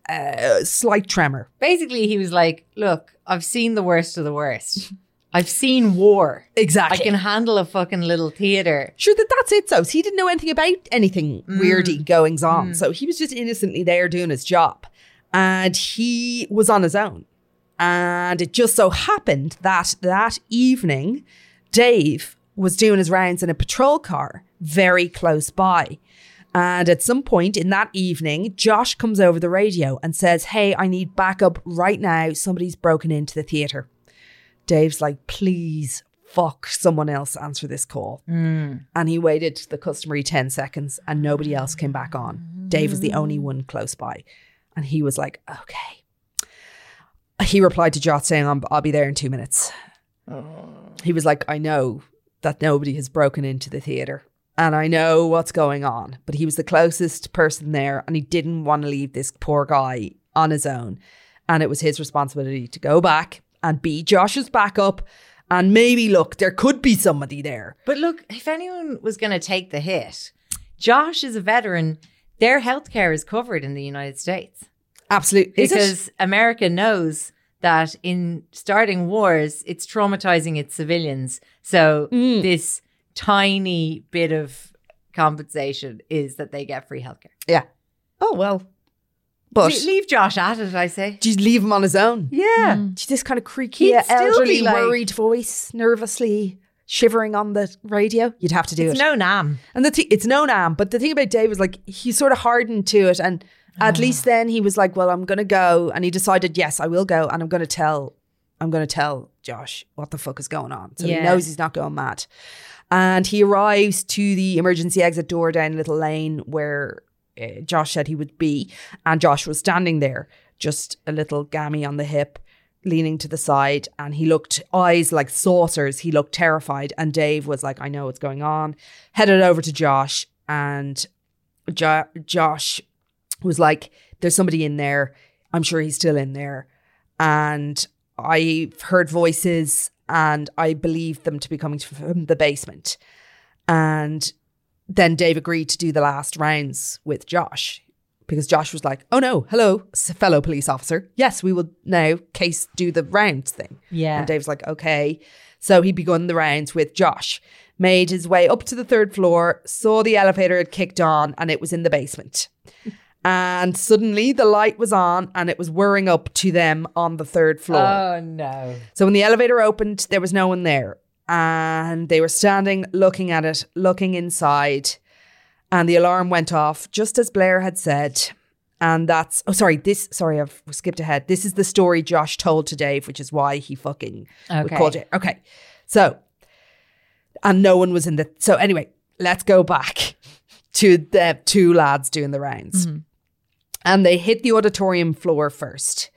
slight tremor. Basically, he was like, look, I've seen the worst of the worst. I've seen war. Exactly. I can handle a fucking little theatre. Sure, that's it. So he didn't know anything about anything weirdy goings on. So he was just innocently there doing his job. And he was on his own. And it just so happened that that evening, Dave was doing his rounds in a patrol car very close by. And at some point in that evening, Josh comes over the radio and says, hey, I need backup right now. Somebody's broken into the theatre. Dave's like, please, fuck, someone else answer this call. And he waited the customary 10 seconds and nobody else came back on. Dave was the only one close by. And he was like, okay. He replied to Josh saying, I'll be there in 2 minutes. He was like, I know that nobody has broken into the theatre and I know what's going on. But he was the closest person there and he didn't want to leave this poor guy on his own. And it was his responsibility to go back and be Josh's backup. And maybe, look, there could be somebody there. But look, if anyone was going to take the hit, Josh is a veteran. Their healthcare is covered in the United States. Absolutely. Because America knows that in starting wars, it's traumatizing its civilians. So this tiny bit of compensation is that they get free healthcare. Yeah. Oh, well. But leave Josh at it, I say. Just leave him on his own. Yeah. This kind of creaky, elderly, worried voice, nervously shivering on the radio. You'd have to do it. It's no nam. And it's no nam. But the thing about Dave was like, he sort of hardened to it. And at least then he was like, well, I'm going to go. And he decided, yes, I will go. And I'm going to tell Josh what the fuck is going on. So he knows he's not going mad. And he arrives to the emergency exit door down a little lane where Josh said he would be. And Josh was standing there, just a little gammy on the hip, leaning to the side, and he looked, eyes like saucers, he looked terrified. And Dave was like, I know what's going on. Headed over to Josh, and Josh was like, there's somebody in there. I'm sure he's still in there. And I've heard voices and I believe them to be coming from the basement. And then Dave agreed to do the last rounds with Josh. Because Josh was like, oh no, hello, fellow police officer. Yes, we will now do the rounds thing. Yeah. And Dave's like, okay. So he begun the rounds with Josh, made his way up to the third floor, saw the elevator had kicked on and it was in the basement. And suddenly the light was on and it was whirring up to them on the third floor. Oh no. So when the elevator opened, there was no one there. And they were standing, looking at it, looking inside. And the alarm went off, just as Blair had said. And that's... Oh, sorry. Sorry, I've skipped ahead. This is the story Josh told to Dave, which is why he fucking called it. Okay. So... And no one was in the... So anyway, let's go back to the two lads doing the rounds. Mm-hmm. And they hit the auditorium floor first.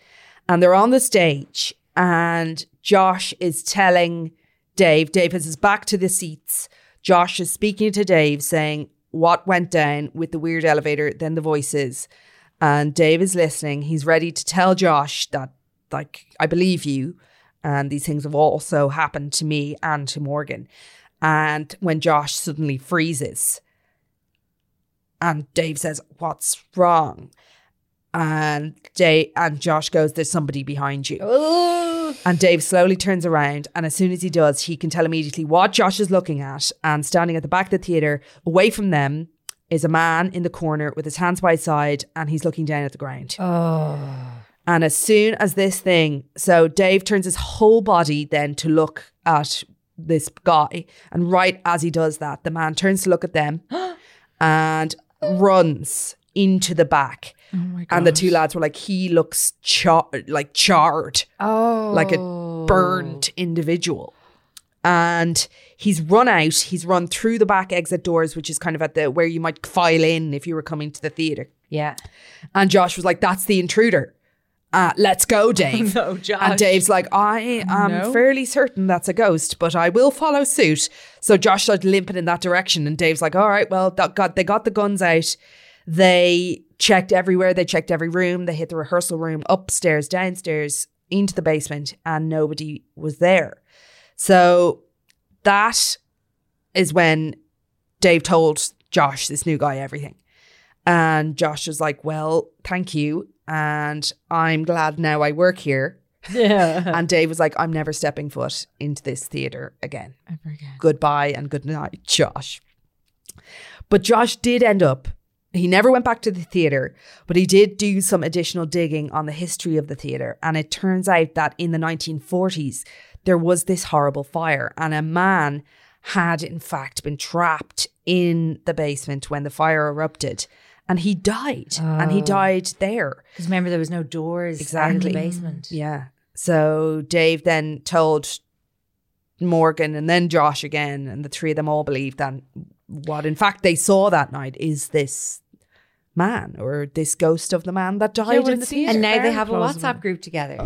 And they're on the stage. And Josh is telling Dave... Dave has his back to the seats. Josh is speaking to Dave saying... what went down with the weird elevator, then the voices. And Dave is listening. He's ready to tell Josh that, like, I believe you. And these things have also happened to me and to Morgan. And when Josh suddenly freezes and Dave says, what's wrong? And Josh goes, there's somebody behind you. Oh. And Dave slowly turns around. And as soon as he does, he can tell immediately what Josh is looking at. And standing at the back of the theatre, away from them, is a man in the corner with his hands by his side. And he's looking down at the ground. Oh. And as soon as this thing... So Dave turns his whole body then to look at this guy. And right as he does that, the man turns to look at them and runs into the back. Oh my gosh. And the two lads were like, he looks charred. Oh. Like a burnt individual. And he's run out. He's run through the back exit doors, which is kind of at the where you might file in if you were coming to the theatre. Yeah. And Josh was like, that's the intruder. Let's go, Dave. Oh, no, Josh. And Dave's like, I am fairly certain that's a ghost, but I will follow suit. So Josh starts limping in that direction. And Dave's like, all right, well, they got the guns out. They checked everywhere. They checked every room. They hit the rehearsal room, upstairs, downstairs, into the basement, and nobody was there. So that is when Dave told Josh, this new guy, everything. And Josh was like, well, thank you. And I'm glad now I work here. Yeah. And Dave was like, I'm never stepping foot into this theatre again. Ever again. Goodbye and good night, Josh. But Josh did end up, he never went back to the theatre, but he did do some additional digging on the history of the theatre. And it turns out that in the 1940s, there was this horrible fire. And a man had, in fact, been trapped in the basement when the fire erupted. And he died. Oh. And he died there. Because remember, there was no doors in the basement. Yeah. So Dave then told Morgan and then Josh again. And the three of them all believed that what, in fact, they saw that night is this man or this ghost of the man that died in the theatre. And now they have a WhatsApp group together.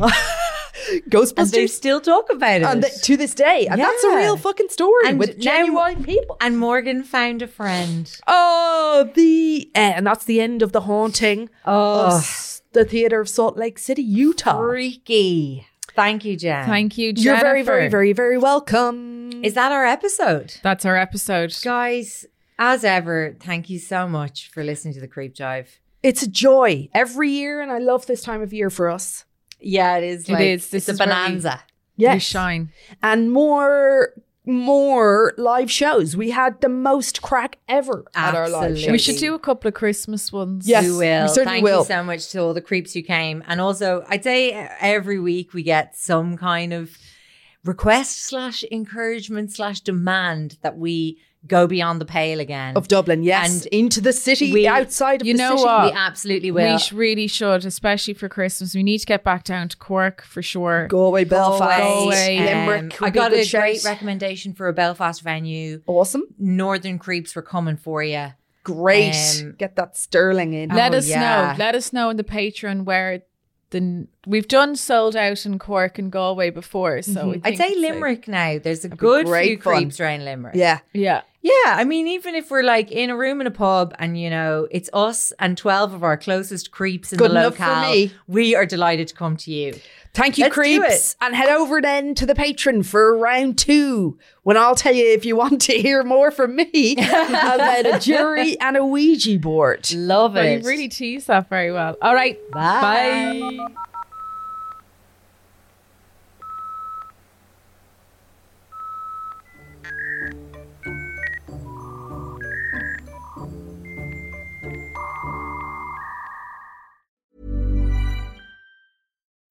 Ghostbusters. And they still talk about it. And to this day. And that's a real fucking story and with genuine people. And Morgan found a friend. Oh, and that's the end of the haunting of the theatre of Salt Lake City, Utah. Freaky. Thank you, Jen. Thank you, Jennifer. You're very, very, very, very welcome. Is that our episode? That's our episode. Guys, as ever, thank you so much for listening to The Creep Dive. It's a joy every year, and I love this time of year for us. Yeah, it is. Like, it is. It's a bonanza. Yes. We shine. And more live shows. We had the most crack ever at our live shows. We should do a couple of Christmas ones. Yes, we will. We certainly will. Thank you so much to all the creeps who came. And also, I'd say every week we get some kind of request / encouragement / demand that we go beyond the pale again. Of Dublin, yes. And into the city, outside of the city. You know what? We absolutely will. We really should, especially for Christmas. We need to get back down to Cork for sure. Galway, Belfast. Galway. Limerick. I got a great recommendation for a Belfast venue. Awesome. Northern Creeps, we're coming for you. Great. Get that Sterling in. Let us know. Let us know in the Patreon where... We've done sold out in Cork and Galway before, so I'd say Limerick now. There's a good few creeps around Limerick. Yeah. I mean, even if we're like in a room in a pub, and you know it's us and 12 of our closest creeps in the locale, we are delighted to come to you. Thank you, creeps, and head over then to the Patreon for round 2. When I'll tell you if you want to hear more from me about a jury and a Ouija board. Love it. You really teased that very well. All right, bye.